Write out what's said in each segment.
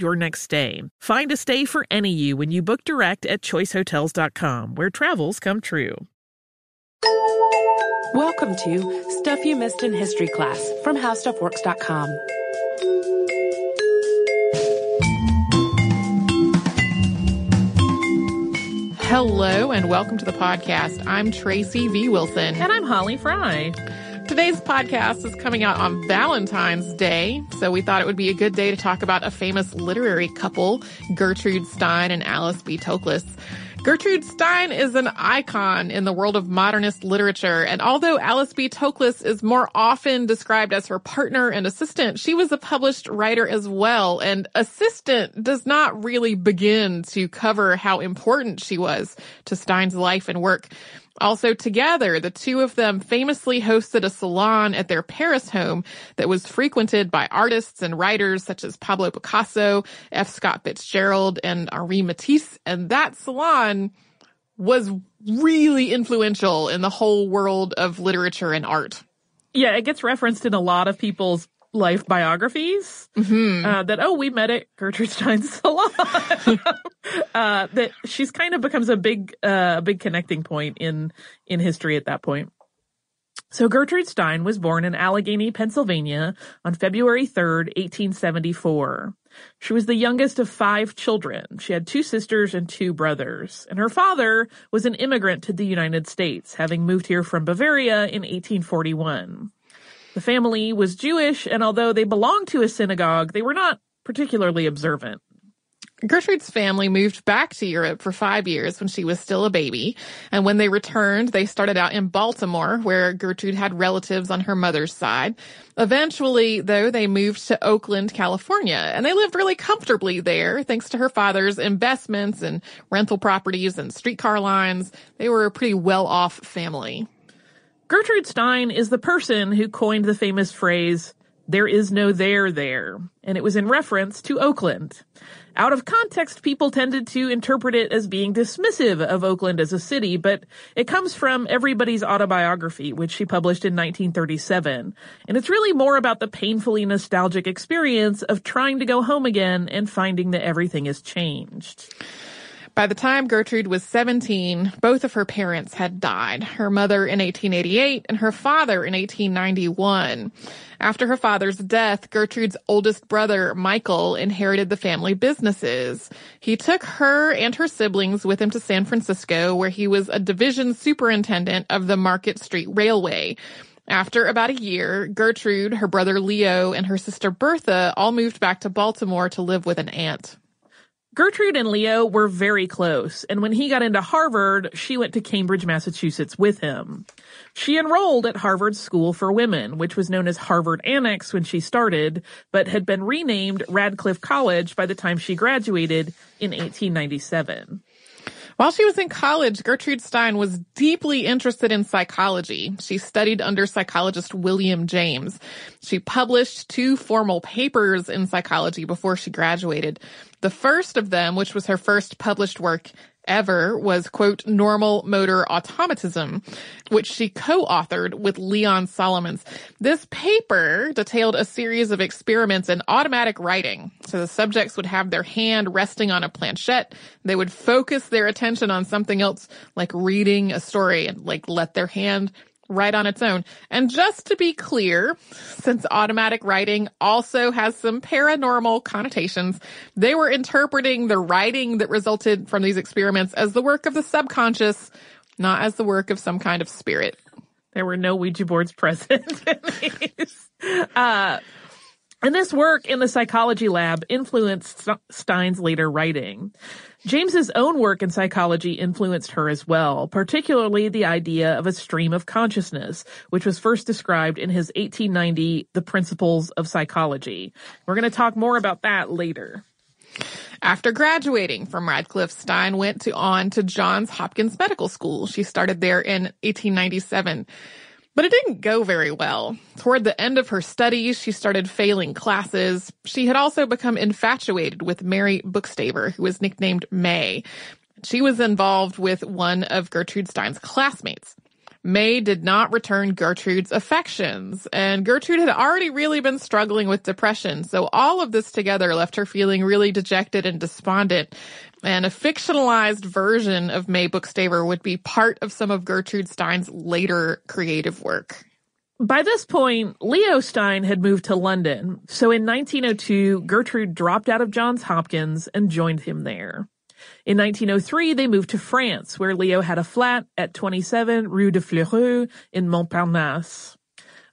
your next stay. Find a stay for any you when you book direct at choicehotels.com, where travels come true. Welcome to Stuff You Missed in History Class from HowStuffWorks.com. Hello and welcome to the podcast. I'm Tracy V. Wilson. And I'm Holly Fry. Today's podcast is coming out on Valentine's Day, so we thought it would be a good day to talk about a famous literary couple, Gertrude Stein and Alice B. Toklas. Gertrude Stein is an icon in the world of modernist literature, and although Alice B. Toklas is more often described as her partner and assistant, she was a published writer as well, and assistant does not really begin to cover how important she was to Stein's life and work. Also together, the two of them famously hosted a salon at their Paris home that was frequented by artists and writers such as Pablo Picasso, F. Scott Fitzgerald, and Henri Matisse. And that salon was really influential in the whole world of literature and art. Yeah, it gets referenced in a lot of people's life biographies, we met at Gertrude Stein's salon. That she's kind of becomes a big connecting point in history at that point. So Gertrude Stein was born in Allegheny, Pennsylvania on February 3rd, 1874. She was the youngest of 5 children. She had 2 sisters and 2 brothers. And her father was an immigrant to the United States, having moved here from Bavaria in 1841. The family was Jewish, and although they belonged to a synagogue, they were not particularly observant. Gertrude's family moved back to Europe for 5 years when she was still a baby, and when they returned, they started out in Baltimore, where Gertrude had relatives on her mother's side. Eventually, though, they moved to Oakland, California, and they lived really comfortably there thanks to her father's investments and rental properties and streetcar lines. They were a pretty well-off family. Gertrude Stein is the person who coined the famous phrase, "There is no there there," and it was in reference to Oakland. Out of context, people tended to interpret it as being dismissive of Oakland as a city, but it comes from Everybody's Autobiography, which she published in 1937. And it's really more about the painfully nostalgic experience of trying to go home again and finding that everything has changed. By the time Gertrude was 17, both of her parents had died, her mother in 1888 and her father in 1891. After her father's death, Gertrude's oldest brother, Michael, inherited the family businesses. He took her and her siblings with him to San Francisco, where he was a division superintendent of the Market Street Railway. After about a year, Gertrude, her brother Leo, and her sister Bertha all moved back to Baltimore to live with an aunt. Gertrude and Leo were very close, and when he got into Harvard, she went to Cambridge, Massachusetts with him. She enrolled at Harvard's School for Women, which was known as Harvard Annex when she started, but had been renamed Radcliffe College by the time she graduated in 1897. While she was in college, Gertrude Stein was deeply interested in psychology. She studied under psychologist William James. She published 2 formal papers in psychology before she graduated. The first of them, which was her first published work ever, was, quote, Normal Motor Automatism, which she co-authored with Leon Solomons. This paper detailed a series of experiments in automatic writing. So the subjects would have their hand resting on a planchette. They would focus their attention on something else, like reading a story, and like let their hand write on its own. And just to be clear, since automatic writing also has some paranormal connotations, they were interpreting the writing that resulted from these experiments as the work of the subconscious, not as the work of some kind of spirit. There were no Ouija boards present in these. And this work in the psychology lab influenced Stein's later writing. James's own work in psychology influenced her as well, particularly the idea of a stream of consciousness, which was first described in his 1890 The Principles of Psychology. We're going to talk more about that later. After graduating from Radcliffe, Stein went on to Johns Hopkins Medical School. She started there in 1897. But it didn't go very well. Toward the end of her studies, she started failing classes. She had also become infatuated with Mary Bookstaver, who was nicknamed May. She was involved with one of Gertrude Stein's classmates. May did not return Gertrude's affections, and Gertrude had already really been struggling with depression, so all of this together left her feeling really dejected and despondent, and a fictionalized version of May Bookstaver would be part of some of Gertrude Stein's later creative work. By this point, Leo Stein had moved to London, so in 1902, Gertrude dropped out of Johns Hopkins and joined him there. In 1903, they moved to France, where Leo had a flat at 27 Rue de Fleurus in Montparnasse.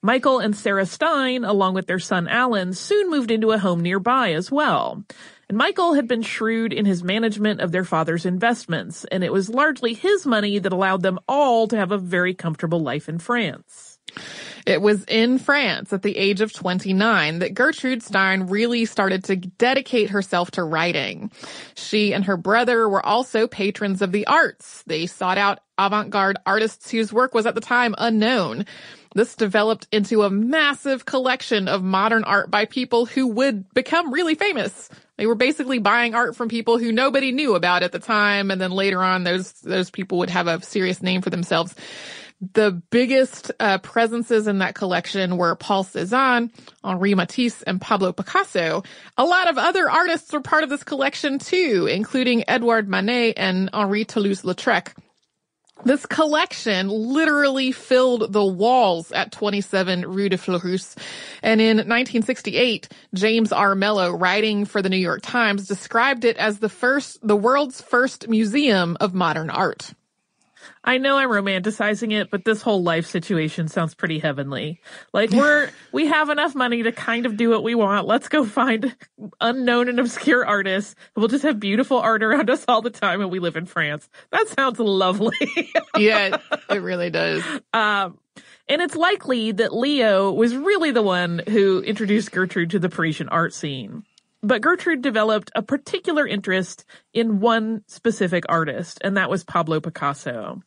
Michael and Sarah Stein, along with their son Alan, soon moved into a home nearby as well. And Michael had been shrewd in his management of their father's investments, and it was largely his money that allowed them all to have a very comfortable life in France. It was in France at the age of 29 that Gertrude Stein really started to dedicate herself to writing. She and her brother were also patrons of the arts. They sought out avant-garde artists whose work was at the time unknown. This developed into a massive collection of modern art by people who would become really famous. They were basically buying art from people who nobody knew about at the time, and then later on those people would have a serious name for themselves. The biggest presences in that collection were Paul Cézanne, Henri Matisse, and Pablo Picasso. A lot of other artists were part of this collection too, including Edouard Manet and Henri Toulouse-Lautrec. This collection literally filled the walls at 27 Rue de Fleurus. And in 1968, James R. Mello, writing for the New York Times, described it as the world's first museum of modern art. I know I'm romanticizing it, but this whole life situation sounds pretty heavenly. Like, we have enough money to kind of do what we want. Let's go find unknown and obscure artists. We'll just have beautiful art around us all the time, and we live in France. That sounds lovely. Yeah, it really does. And it's likely that Leo was really the one who introduced Gertrude to the Parisian art scene. But Gertrude developed a particular interest in one specific artist, and that was Pablo Picasso.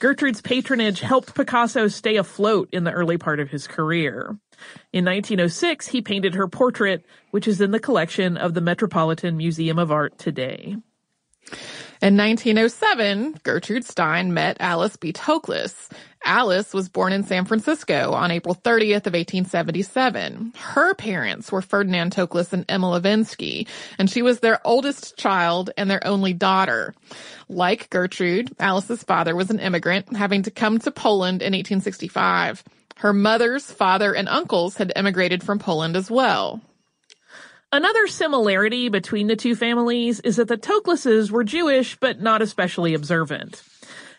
Gertrude's patronage helped Picasso stay afloat in the early part of his career. In 1906, he painted her portrait, which is in the collection of the Metropolitan Museum of Art today. In 1907, Gertrude Stein met Alice B. Toklas. Alice was born in San Francisco on April 30th of 1877. Her parents were Ferdinand Toklas and Emma Levinsky, and she was their oldest child and their only daughter. Like Gertrude, Alice's father was an immigrant, having to come to Poland in 1865. Her mother's father and uncles had emigrated from Poland as well. Another similarity between the two families is that the Toklases were Jewish, but not especially observant.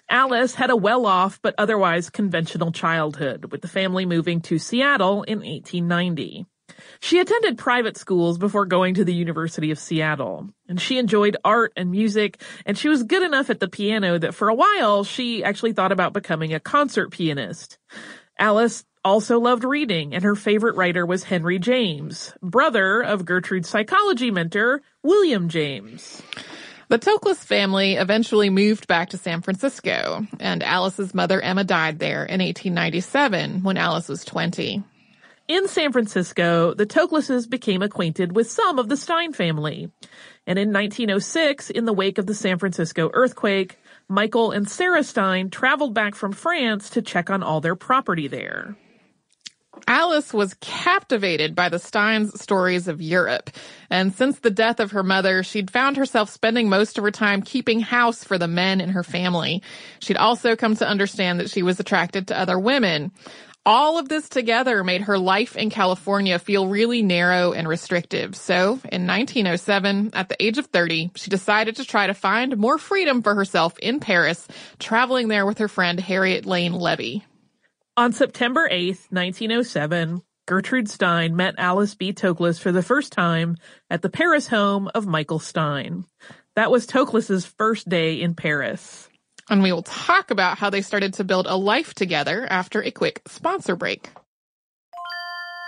Alice had a well-off but otherwise conventional childhood, with the family moving to Seattle in 1890. She attended private schools before going to the University of Seattle, and she enjoyed art and music, and she was good enough at the piano that for a while she actually thought about becoming a concert pianist. Alice also loved reading, and her favorite writer was Henri James, brother of Gertrude's psychology mentor, William James. The Toklas family eventually moved back to San Francisco, and Alice's mother Emma died there in 1897 when Alice was 20. In San Francisco, the Toklases became acquainted with some of the Stein family. And in 1906, in the wake of the San Francisco earthquake, Michael and Sarah Stein traveled back from France to check on all their property there. Alice was captivated by the Stein's stories of Europe, and since the death of her mother, she'd found herself spending most of her time keeping house for the men in her family. She'd also come to understand that she was attracted to other women. All of this together made her life in California feel really narrow and restrictive. So, in 1907, at the age of 30, she decided to try to find more freedom for herself in Paris, traveling there with her friend Harriet Lane Levy. On September 8, 1907, Gertrude Stein met Alice B. Toklas for the first time at the Paris home of Michael Stein. That was Toklas's first day in Paris. And we will talk about how they started to build a life together after a quick sponsor break.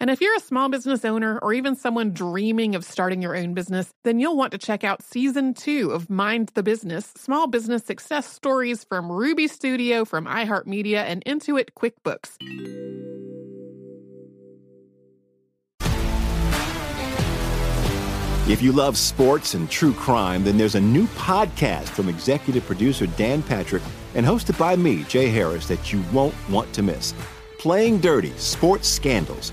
And if you're a small business owner or even someone dreaming of starting your own business, then you'll want to check out Season 2 of Mind the Business, Small Business Success Stories from Ruby Studio, from iHeartMedia, and Intuit QuickBooks. If you love sports and true crime, then there's a new podcast from executive producer Dan Patrick and hosted by me, Jay Harris, that you won't want to miss. Playing Dirty: Sports Scandals.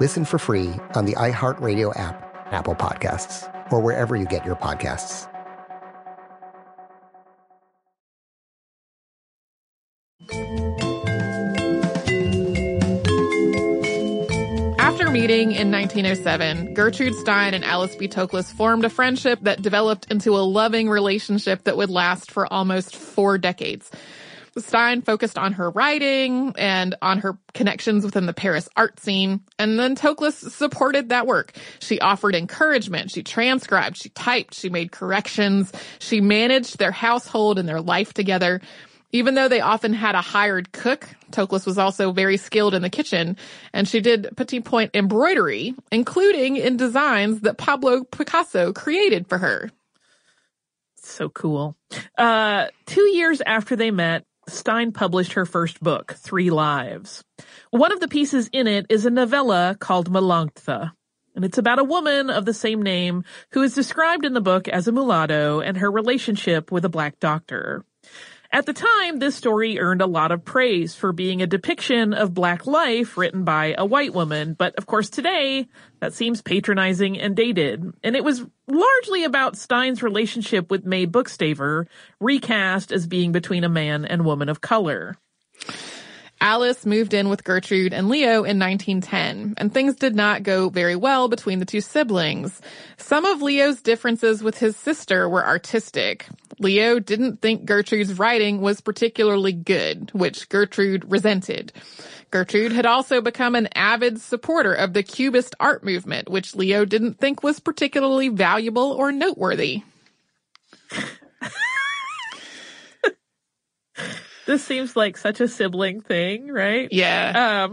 Listen for free on the iHeartRadio app, Apple Podcasts, or wherever you get your podcasts. After meeting in 1907, Gertrude Stein and Alice B. Toklas formed a friendship that developed into a loving relationship that would last for almost 4 decades. Stein focused on her writing and on her connections within the Paris art scene, and then Toklas supported that work. She offered encouragement, she transcribed, she typed, she made corrections, she managed their household and their life together. Even though they often had a hired cook, Toklas was also very skilled in the kitchen, and she did petit point embroidery, including in designs that Pablo Picasso created for her. So cool. 2 years after they met, Stein published her first book, 3 Lives. One of the pieces in it is a novella called Melanctha, and it's about a woman of the same name who is described in the book as a mulatto and her relationship with a black doctor. At the time, this story earned a lot of praise for being a depiction of black life written by a white woman, but of course today, that seems patronizing and dated. And it was largely about Stein's relationship with Mary Bookstaver, recast as being between a man and woman of color. Alice moved in with Gertrude and Leo in 1910, and things did not go very well between the two siblings. Some of Leo's differences with his sister were artistic. Leo didn't think Gertrude's writing was particularly good, which Gertrude resented. Gertrude had also become an avid supporter of the Cubist art movement, which Leo didn't think was particularly valuable or noteworthy. This seems like such a sibling thing, right? Yeah.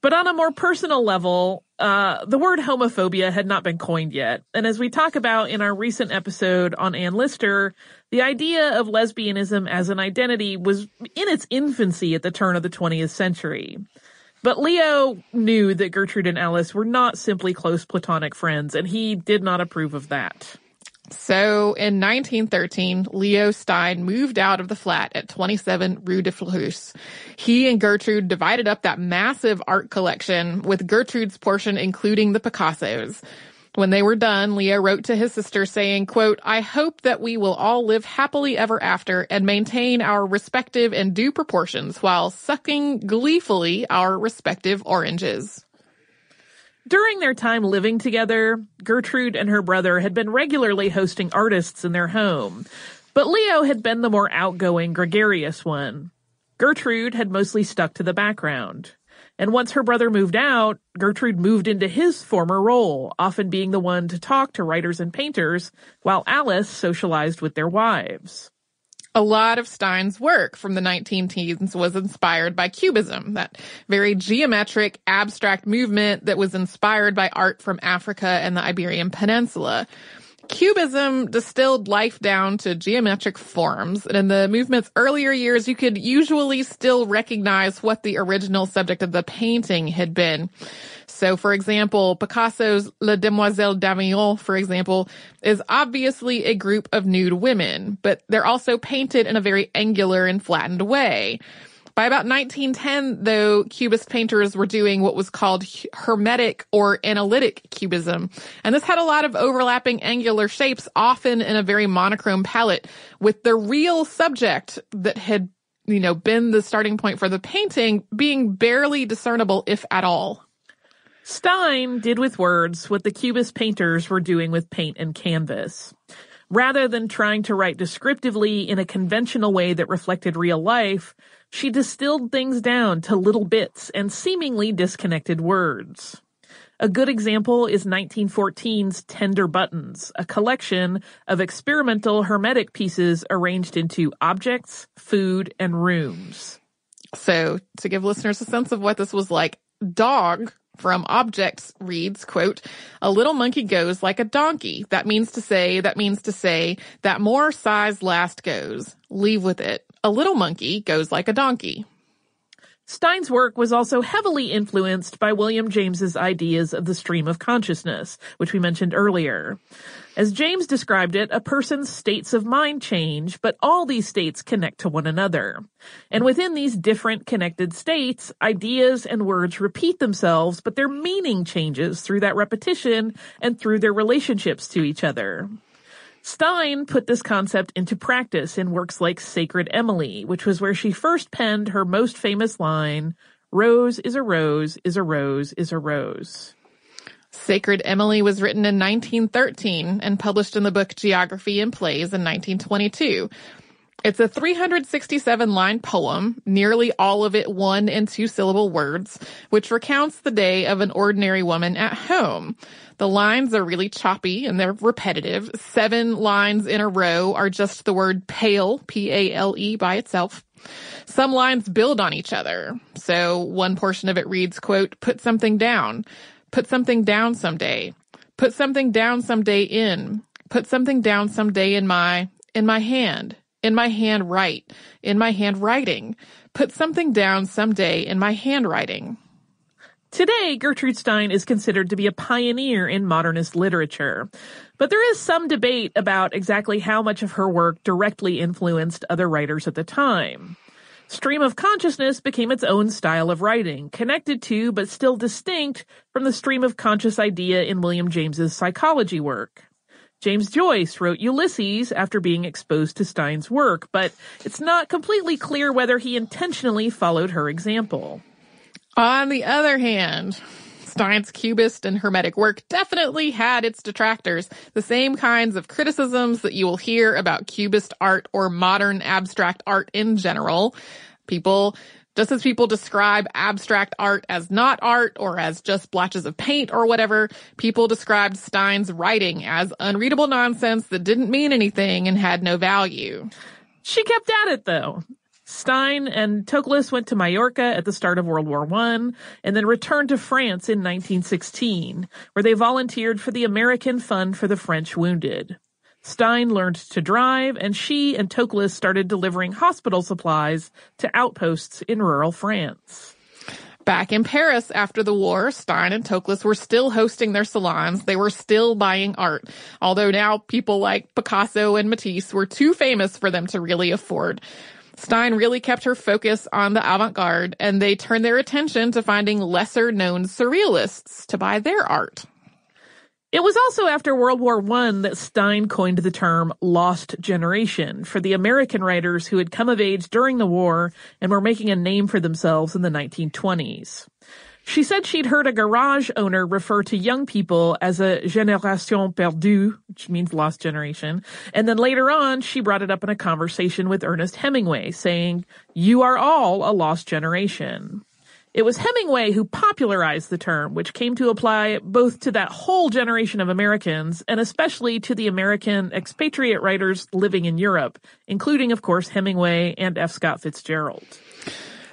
But on a more personal level, the word homophobia had not been coined yet. And as we talk about in our recent episode on Ann Lister, the idea of lesbianism as an identity was in its infancy at the turn of the 20th century. But Leo knew that Gertrude and Alice were not simply close platonic friends, and he did not approve of that. So in 1913, Leo Stein moved out of the flat at 27 Rue de Fleurus. He and Gertrude divided up that massive art collection, with Gertrude's portion including the Picassos. When they were done, Leo wrote to his sister saying, quote, "I hope that we will all live happily ever after and maintain our respective and due proportions while sucking gleefully our respective oranges." During their time living together, Gertrude and her brother had been regularly hosting artists in their home, but Leo had been the more outgoing, gregarious one. Gertrude had mostly stuck to the background. And once her brother moved out, Gertrude moved into his former role, often being the one to talk to writers and painters, while Alice socialized with their wives. A lot of Stein's work from the 1910s was inspired by Cubism, that very geometric, abstract movement that was inspired by art from Africa and the Iberian Peninsula. Cubism distilled life down to geometric forms, and in the movement's earlier years, you could usually still recognize what the original subject of the painting had been. So, for example, Picasso's La Demoiselle d'Avignon, for example, is obviously a group of nude women, but they're also painted in a very angular and flattened way. By about 1910, though, Cubist painters were doing what was called hermetic or analytic Cubism, and this had a lot of overlapping angular shapes, often in a very monochrome palette, with the real subject that had, been the starting point for the painting being barely discernible, if at all. Stein did with words what the Cubist painters were doing with paint and canvas. Rather than trying to write descriptively in a conventional way that reflected real life, she distilled things down to little bits and seemingly disconnected words. A good example is 1914's Tender Buttons, a collection of experimental hermetic pieces arranged into objects, food, and rooms. So, to give listeners a sense of what this was like, dog from objects reads, quote, "A little monkey goes like a donkey. That means to say, that more size last goes. Leave with it. A little monkey goes like a donkey." Stein's work was also heavily influenced by William James's ideas of the stream of consciousness, which we mentioned earlier. As James described it, a person's states of mind change, but all these states connect to one another. And within these different connected states, ideas and words repeat themselves, but their meaning changes through that repetition and through their relationships to each other. Stein put this concept into practice in works like Sacred Emily, which was where she first penned her most famous line, "Rose is a rose is a rose is a rose." Sacred Emily was written in 1913 and published in the book Geography and Plays in 1922. It's a 367-line poem, nearly all of it 1- and 2-syllable words, which recounts the day of an ordinary woman at home. The lines are really choppy and they're repetitive. 7 lines in a row are just the word pale, P-A-L-E, by itself. Some lines build on each other. So one portion of it reads, quote, "Put something down. Put something down someday. Put something down someday in. Put something down someday in my hand. In my handwrite. In my handwriting. Put something down someday in my handwriting." Today, Gertrude Stein is considered to be a pioneer in modernist literature. But there is some debate about exactly how much of her work directly influenced other writers at the time. Stream of consciousness became its own style of writing, connected to but still distinct from the stream of conscious idea in William James's psychology work. James Joyce wrote Ulysses after being exposed to Stein's work, but it's not completely clear whether he intentionally followed her example. On the other hand, Stein's Cubist and Hermetic work definitely had its detractors, the same kinds of criticisms that you will hear about Cubist art or modern abstract art in general. Just as people describe abstract art as not art or as just blotches of paint or whatever, people described Stein's writing as unreadable nonsense that didn't mean anything and had no value. She kept at it, though. Stein and Toklas went to Mallorca at the start of World War I and then returned to France in 1916, where they volunteered for the American Fund for the French Wounded. Stein learned to drive, and she and Toklas started delivering hospital supplies to outposts in rural France. Back in Paris after the war, Stein and Toklas were still hosting their salons. They were still buying art, although now people like Picasso and Matisse were too famous for them to really afford. Stein really kept her focus on the avant-garde, and they turned their attention to finding lesser-known surrealists to buy their art. It was also after World War I that Stein coined the term "lost generation" for the American writers who had come of age during the war and were making a name for themselves in the 1920s. She said she'd heard a garage owner refer to young people as a génération perdue, which means lost generation. And then later on, she brought it up in a conversation with Ernest Hemingway, saying, "You are all a lost generation." It was Hemingway who popularized the term, which came to apply both to that whole generation of Americans and especially to the American expatriate writers living in Europe, including, of course, Hemingway and F. Scott Fitzgerald.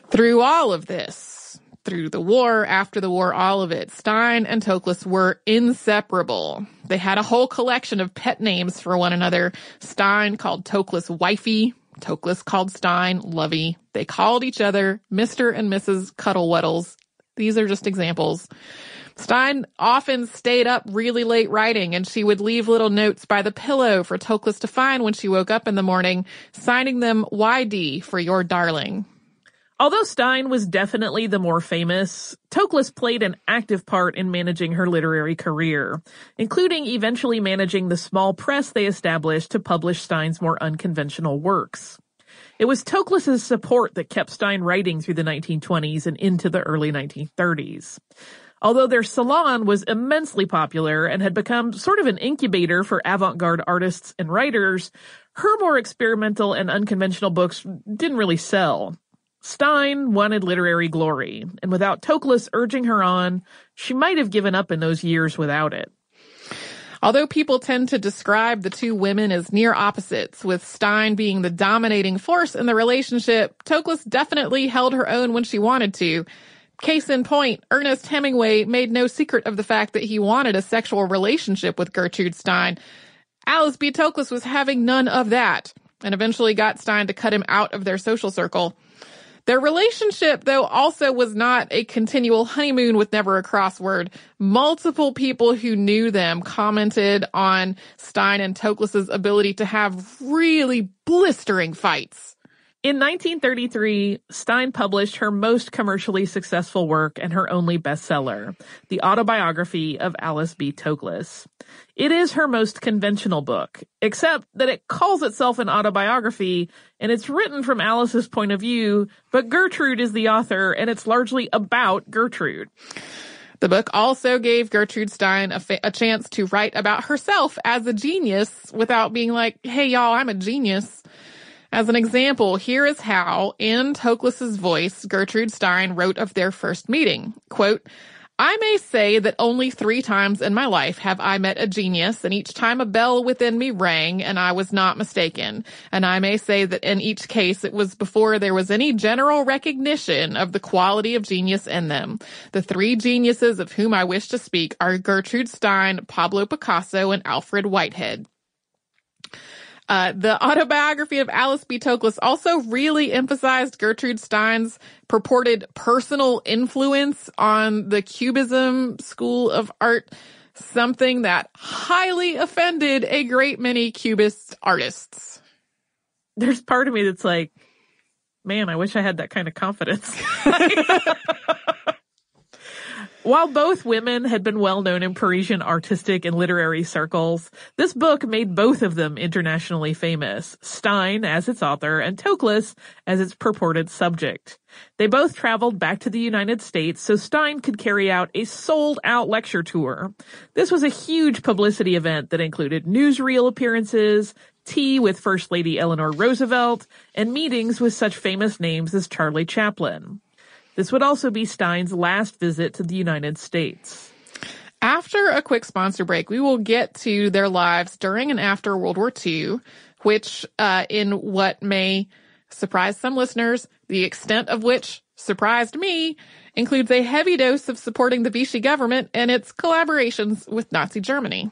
Through all of this, through the war, after the war, all of it, Stein and Toklas were inseparable. They had a whole collection of pet names for one another. Stein called Toklas Wifey. Toklas called Stein Lovey. They called each other Mr. and Mrs. Cuddlewaddles. These are just examples. Stein often stayed up really late writing, and she would leave little notes by the pillow for Toklas to find when she woke up in the morning, signing them YD for your darling. Although Stein was definitely the more famous, Toklas played an active part in managing her literary career, including eventually managing the small press they established to publish Stein's more unconventional works. It was Toklas' support that kept Stein writing through the 1920s and into the early 1930s. Although their salon was immensely popular and had become sort of an incubator for avant-garde artists and writers, her more experimental and unconventional books didn't really sell. Stein wanted literary glory, and without Toklas urging her on, she might have given up in those years without it. Although people tend to describe the two women as near opposites, with Stein being the dominating force in the relationship, Toklas definitely held her own when she wanted to. Case in point, Ernest Hemingway made no secret of the fact that he wanted a sexual relationship with Gertrude Stein. Alice B. Toklas was having none of that, and eventually got Stein to cut him out of their social circle. Their relationship, though, also was not a continual honeymoon with never a crossword. Multiple people who knew them commented on Stein and Toklas's ability to have really blistering fights. In 1933, Stein published her most commercially successful work and her only bestseller, The Autobiography of Alice B. Toklas. It is her most conventional book, except that it calls itself an autobiography, and it's written from Alice's point of view, but Gertrude is the author, and it's largely about Gertrude. The book also gave Gertrude Stein a chance to write about herself as a genius without being like, hey, y'all, I'm a genius. As an example, here is how, in Toklas's voice, Gertrude Stein wrote of their first meeting, quote, I may say that only 3 times in my life have I met a genius, and each time a bell within me rang, and I was not mistaken. And I may say that in each case it was before there was any general recognition of the quality of genius in them. The 3 geniuses of whom I wish to speak are Gertrude Stein, Pablo Picasso, and Alfred Whitehead. The Autobiography of Alice B. Toklas also really emphasized Gertrude Stein's purported personal influence on the Cubism school of art, something that highly offended a great many Cubist artists. There's part of me that's like, man, I wish I had that kind of confidence. While both women had been well known in Parisian artistic and literary circles, this book made both of them internationally famous, Stein as its author and Toklas as its purported subject. They both traveled back to the United States so Stein could carry out a sold-out lecture tour. This was a huge publicity event that included newsreel appearances, tea with First Lady Eleanor Roosevelt, and meetings with such famous names as Charlie Chaplin. This would also be Stein's last visit to the United States. After a quick sponsor break, we will get to their lives during and after World War II, which, in what may surprise some listeners, the extent of which surprised me, includes a heavy dose of supporting the Vichy government and its collaborations with Nazi Germany.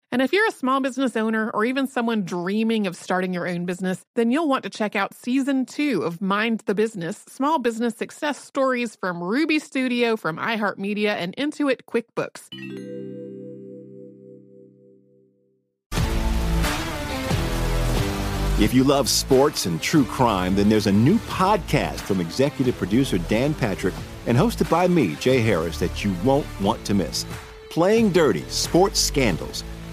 And if you're a small business owner or even someone dreaming of starting your own business, then you'll want to check out Season 2 of Mind the Business, Small Business Success Stories from Ruby Studio, from iHeartMedia, and Intuit QuickBooks. If you love sports and true crime, then there's a new podcast from executive producer Dan Patrick and hosted by me, Jay Harris, that you won't want to miss. Playing Dirty: Sports Scandals.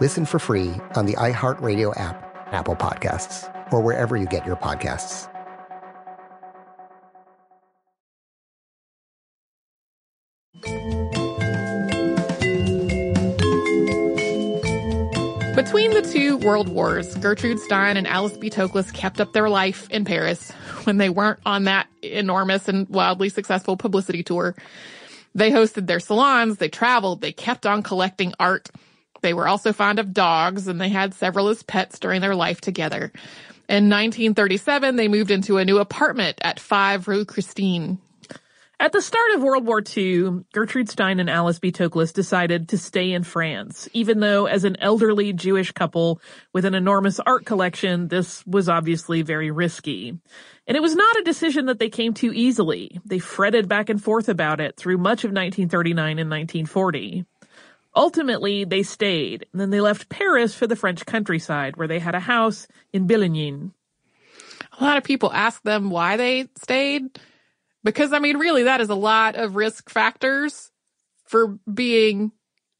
Listen for free on the iHeartRadio app, Apple Podcasts, or wherever you get your podcasts. Between the two world wars, Gertrude Stein and Alice B. Toklas kept up their life in Paris when they weren't on that enormous and wildly successful publicity tour. They hosted their salons, they traveled, they kept on collecting art. They were also fond of dogs, and they had several as pets during their life together. In 1937, they moved into a new apartment at 5 Rue Christine. At the start of World War II, Gertrude Stein and Alice B. Toklas decided to stay in France, even though as an elderly Jewish couple with an enormous art collection, this was obviously very risky. And it was not a decision that they came to easily. They fretted back and forth about it through much of 1939 and 1940. Ultimately, they stayed, and then they left Paris for the French countryside, where they had a house in Billigny. A lot of people ask them why they stayed. Because, I mean, really, that is a lot of risk factors for being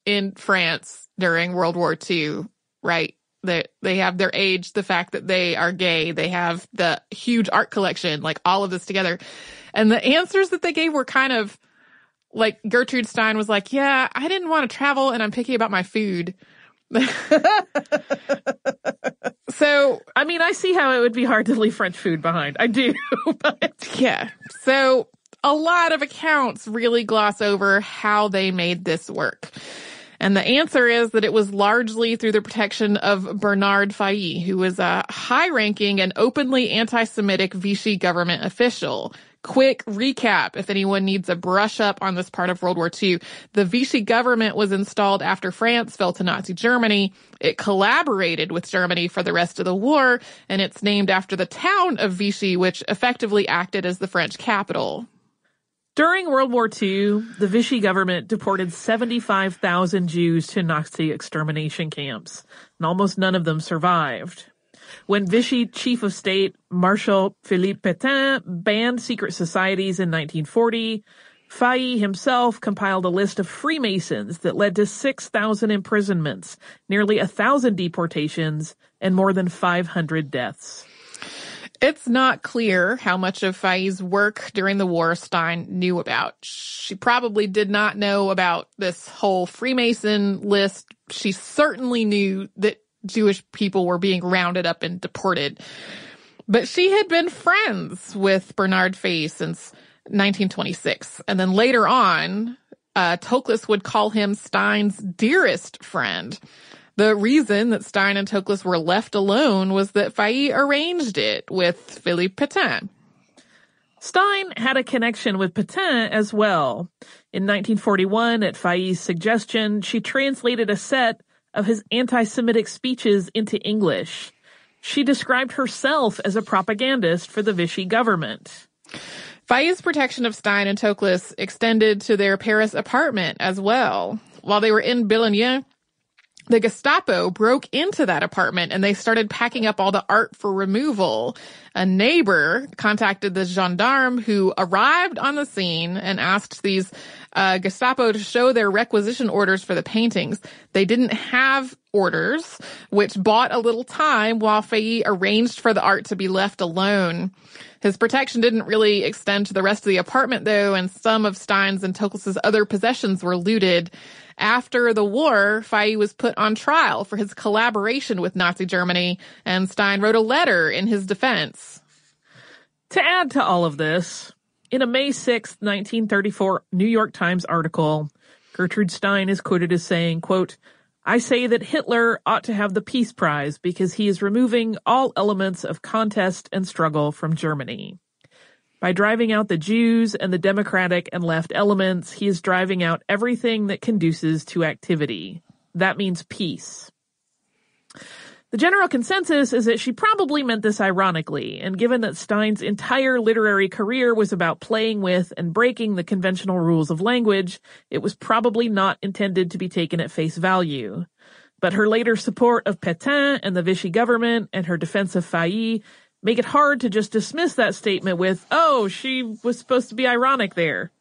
in France during World War II, right? They have their age, the fact that they are gay, they have the huge art collection, like all of this together. And the answers that they gave were kind of like Gertrude Stein was like, yeah, I didn't want to travel and I'm picky about my food. So, I mean, I see how it would be hard to leave French food behind. I do, but yeah. So a lot of accounts really gloss over how they made this work. And the answer is that it was largely through the protection of Bernard Fay, who was a high-ranking and openly anti-Semitic Vichy government official. Quick recap, if anyone needs a brush up on this part of World War II, the Vichy government was installed after France fell to Nazi Germany. It collaborated with Germany for the rest of the war, and it's named after the town of Vichy, which effectively acted as the French capital. During World War II, the Vichy government deported 75,000 Jews to Nazi extermination camps, and almost none of them survived. When Vichy Chief of State Marshal Philippe Pétain banned secret societies in 1940, Fay himself compiled a list of Freemasons that led to 6,000 imprisonments, nearly 1,000 deportations, and more than 500 deaths. It's not clear how much of Fay's work during the war Stein knew about. She probably did not know about this whole Freemason list. She certainly knew that Jewish people were being rounded up and deported. But she had been friends with Bernard Fay since 1926. And then later on, Toklas would call him Stein's dearest friend. The reason that Stein and Toklas were left alone was that Fay arranged it with Philippe Pétain. Stein had a connection with Pétain as well. In 1941, at Fay's suggestion, she translated a set of his anti-Semitic speeches into English. She described herself as a propagandist for the Vichy government. Fay's protection of Stein and Toklas extended to their Paris apartment as well. While they were in Billigny, The Gestapo broke into that apartment and they started packing up all the art for removal. A neighbor contacted the gendarme who arrived on the scene and asked these Gestapo to show their requisition orders for the paintings. They didn't have orders, which bought a little time while Fay arranged for the art to be left alone. His protection didn't really extend to the rest of the apartment, though, and some of Stein's and Toklas's other possessions were looted. After the war, Fay was put on trial for his collaboration with Nazi Germany, and Stein wrote a letter in his defense. To add to all of this, in a May 6, 1934 New York Times article, Gertrude Stein is quoted as saying, quote, "I say that Hitler ought to have the Peace Prize because he is removing all elements of contest and struggle from Germany. By driving out the Jews and the democratic and left elements, he is driving out everything that conduces to activity. That means peace." The general consensus is that she probably meant this ironically, and given that Stein's entire literary career was about playing with and breaking the conventional rules of language, it was probably not intended to be taken at face value. But her later support of Pétain and the Vichy government and her defense of Fay make it hard to just dismiss that statement with, oh, she was supposed to be ironic there.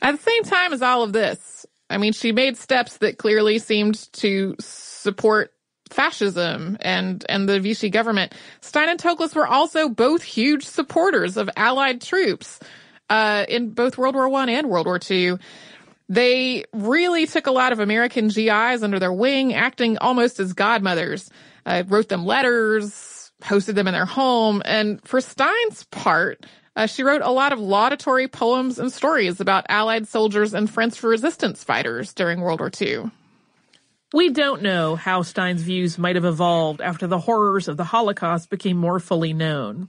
At the same time as all of this, I mean, she made steps that clearly seemed to support fascism and the Vichy government. Stein and Toklas were also both huge supporters of Allied troops in both World War I and World War II. They really took a lot of American GIs under their wing, acting almost as godmothers. Wrote them letters, hosted them in their home, and for Stein's part, she wrote a lot of laudatory poems and stories about Allied soldiers and French resistance fighters during World War II. We don't know how Stein's views might have evolved after the horrors of the Holocaust became more fully known.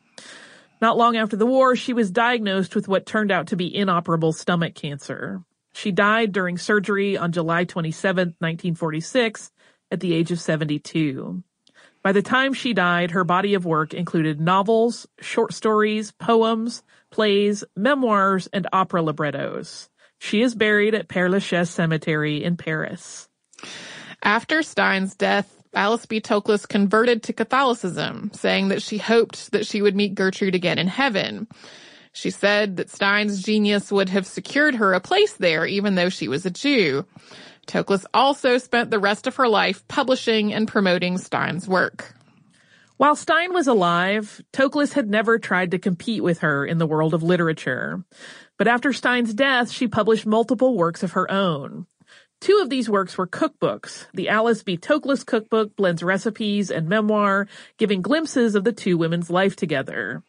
Not long after the war, she was diagnosed with what turned out to be inoperable stomach cancer. She died during surgery on July 27, 1946, at the age of 72. By the time she died, her body of work included novels, short stories, poems, plays, memoirs, and opera librettos. She is buried at Père Lachaise Cemetery in Paris. After Stein's death, Alice B. Toklas converted to Catholicism, saying that she hoped that she would meet Gertrude again in heaven. She said that Stein's genius would have secured her a place there, even though she was a Jew. Toklas also spent the rest of her life publishing and promoting Stein's work. While Stein was alive, Toklas had never tried to compete with her in the world of literature. But after Stein's death, she published multiple works of her own. Two of these works were cookbooks. The Alice B. Toklas cookbook blends recipes and memoir, giving glimpses of the two women's life together.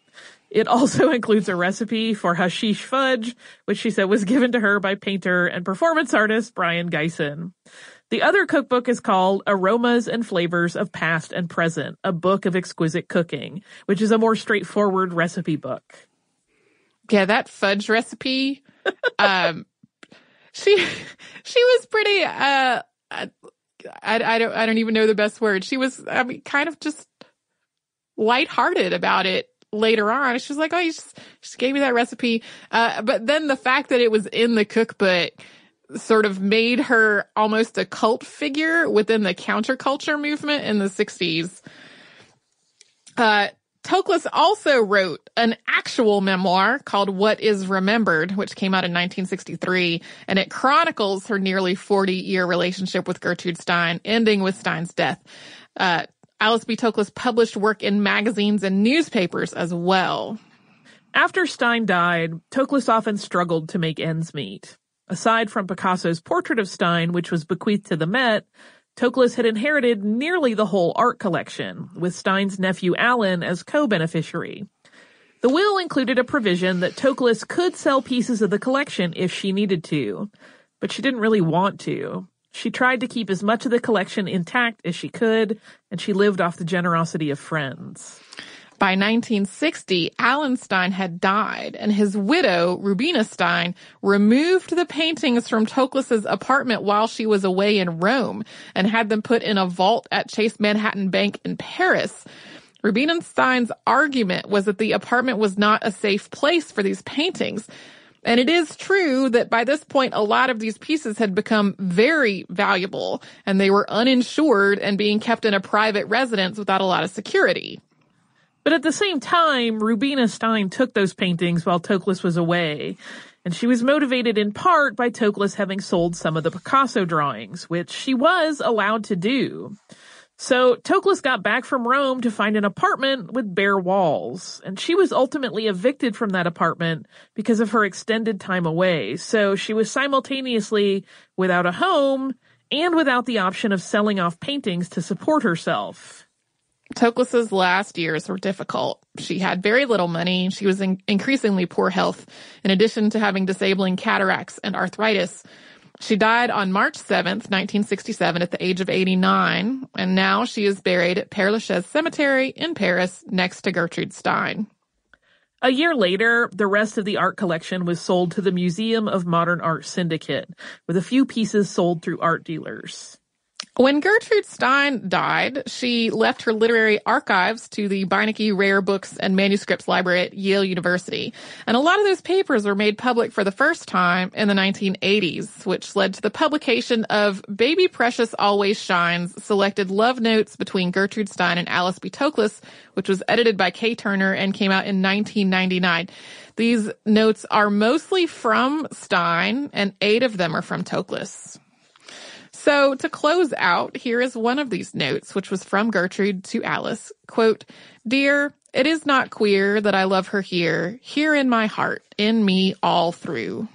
It also includes a recipe for hashish fudge, which she said was given to her by painter and performance artist Brian Geisen. The other cookbook is called Aromas and Flavors of Past and Present, a book of exquisite cooking, which is a more straightforward recipe book. Yeah, that fudge recipe, she was pretty, I don't even know the best word. She was, I mean, kind of just lighthearted about it. Later on, she was like, oh, you just gave me that recipe. But then the fact that it was in the cookbook sort of made her almost a cult figure within the counterculture movement in the 60s. Toklas also wrote an actual memoir called What Is Remembered, which came out in 1963, and it chronicles her nearly 40-year relationship with Gertrude Stein, ending with Stein's death. Alice B. Toklas published work in magazines and newspapers as well. After Stein died, Toklas often struggled to make ends meet. Aside from Picasso's portrait of Stein, which was bequeathed to the Met, Toklas had inherited nearly the whole art collection, with Stein's nephew Alan as co-beneficiary. The will included a provision that Toklas could sell pieces of the collection if she needed to, but she didn't really want to. She tried to keep as much of the collection intact as she could, and she lived off the generosity of friends. By 1960, Alan Stein had died, and his widow, Rubina Stein, removed the paintings from Toklas's apartment while she was away in Rome and had them put in a vault at Chase Manhattan Bank in Paris. Rubina Stein's argument was that the apartment was not a safe place for these paintings. And it is true that by this point, a lot of these pieces had become very valuable, and they were uninsured and being kept in a private residence without a lot of security. But at the same time, Rubina Stein took those paintings while Toklas was away, and she was motivated in part by Toklas having sold some of the Picasso drawings, which she was allowed to do. So Toklas got back from Rome to find an apartment with bare walls, and she was ultimately evicted from that apartment because of her extended time away. So she was simultaneously without a home and without the option of selling off paintings to support herself. Toklas's last years were difficult. She had very little money. She was in increasingly poor health, in addition to having disabling cataracts and arthritis. She died on March 7th, 1967, at the age of 89, and now she is buried at Père Lachaise Cemetery in Paris next to Gertrude Stein. A year later, the rest of the art collection was sold to the Museum of Modern Art Syndicate, with a few pieces sold through art dealers. When Gertrude Stein died, she left her literary archives to the Beinecke Rare Books and Manuscripts Library at Yale University. And a lot of those papers were made public for the first time in the 1980s, which led to the publication of Baby Precious Always Shines, Selected Love Notes Between Gertrude Stein and Alice B. Toklas, which was edited by Kay Turner and came out in 1999. These notes are mostly from Stein, and 8 of them are from Toklas. So to close out, here is one of these notes, which was from Gertrude to Alice. Quote, "Dear, it is not queer that I love her here, here in my heart, in me all through."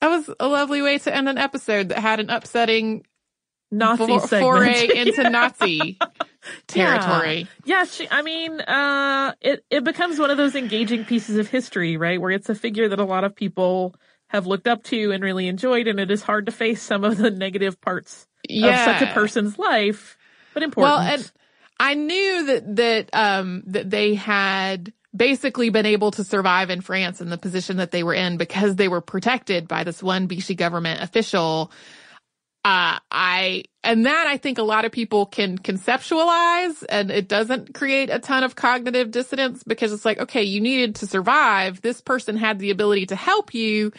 That was a lovely way to end an episode that had an upsetting Nazi foray into Nazi territory. Yeah, it becomes one of those engaging pieces of history, right, where it's a figure that a lot of people have looked up to and really enjoyed, and it is hard to face some of the negative parts of such a person's life, but important. Well, and I knew that they had basically been able to survive in France in the position that they were in because they were protected by this one Vichy government official. I think a lot of people can conceptualize, and it doesn't create a ton of cognitive dissonance because it's like, okay, you needed to survive. This person had the ability to help you.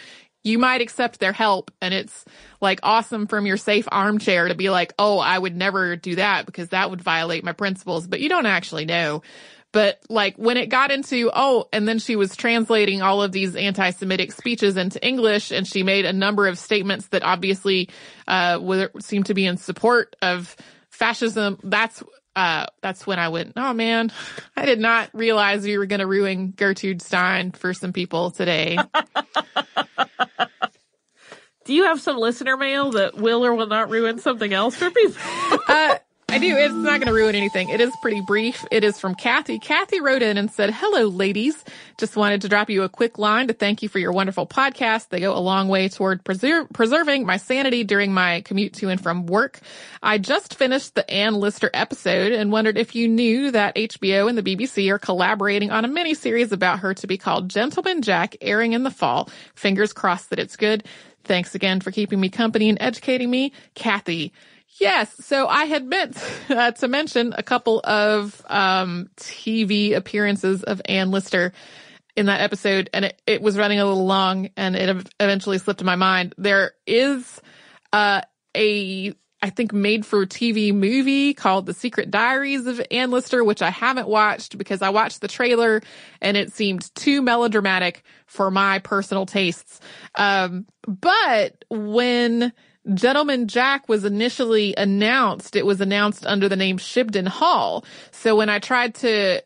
You might accept their help, and it's like awesome from your safe armchair to be like, oh, I would never do that because that would violate my principles, but you don't actually know. But like when it got into, and then she was translating all of these anti-Semitic speeches into English, and she made a number of statements that obviously seemed to be in support of fascism. That's when I went, oh man, I did not realize we were going to ruin Gertrude Stein for some people today. Do you have some listener mail that will or will not ruin something else for people? I do. It's not going to ruin anything. It is pretty brief. It is from Kathy. Kathy wrote in and said, "Hello, ladies. Just wanted to drop you a quick line to thank you for your wonderful podcast. They go a long way toward preserving my sanity during my commute to and from work. I just finished the Ann Lister episode and wondered if you knew that HBO and the BBC are collaborating on a miniseries about her to be called Gentleman Jack, airing in the fall. Fingers crossed that it's good. Thanks again for keeping me company and educating me, Kathy." Yes, so I had meant to mention a couple of TV appearances of Ann Lister in that episode, and it was running a little long, and it eventually slipped my mind. There is a made-for-TV movie called The Secret Diaries of Ann Lister, which I haven't watched because I watched the trailer, and it seemed too melodramatic for my personal tastes. But when Gentleman Jack was initially announced, it was announced under the name Shibden Hall. So when I tried to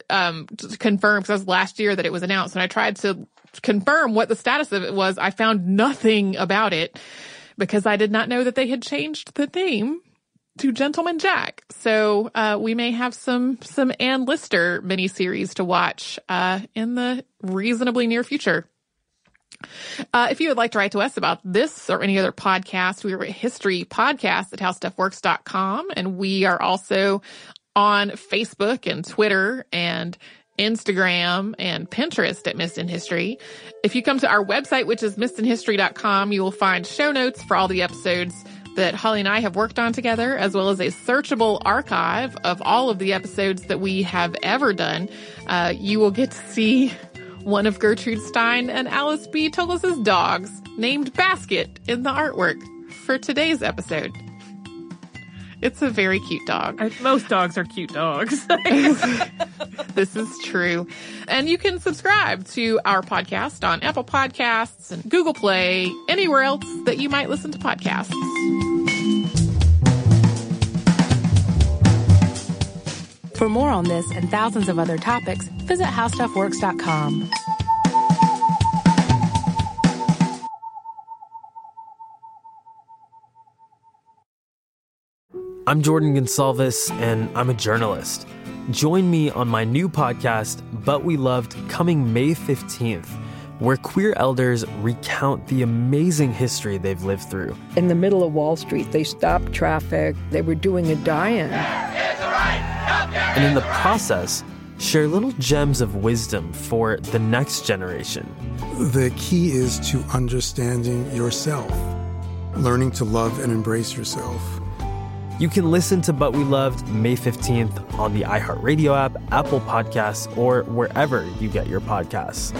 confirm, because that was last year that it was announced, and I tried to confirm what the status of it was, I found nothing about it because I did not know that they had changed the name to Gentleman Jack. So we may have some Ann Lister miniseries to watch in the reasonably near future. If you would like to write to us about this or any other podcast, we are at historypodcast@howstuffworks.com, and we are also on Facebook and Twitter and Instagram and Pinterest at Missed in History. If you come to our website, which is missedinhistory.com, you will find show notes for all the episodes that Holly and I have worked on together, as well as a searchable archive of all of the episodes that we have ever done. You will get to see one of Gertrude Stein and Alice B. Toklas' dogs, named Basket, in the artwork for today's episode. It's a very cute dog. Most dogs are cute dogs. This is true. And you can subscribe to our podcast on Apple Podcasts and Google Play, anywhere else that you might listen to podcasts. For more on this and thousands of other topics, visit HowStuffWorks.com. I'm Jordan Gonsalves, and I'm a journalist. Join me on my new podcast, But We Loved, coming May 15th, where queer elders recount the amazing history they've lived through. In the middle of Wall Street, they stopped traffic. They were doing a die-in. And in the process, share little gems of wisdom for the next generation. The key is to understanding yourself, learning to love and embrace yourself. You can listen to But We Loved May 15th on the iHeartRadio app, Apple Podcasts, or wherever you get your podcasts.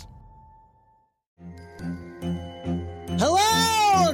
Hello,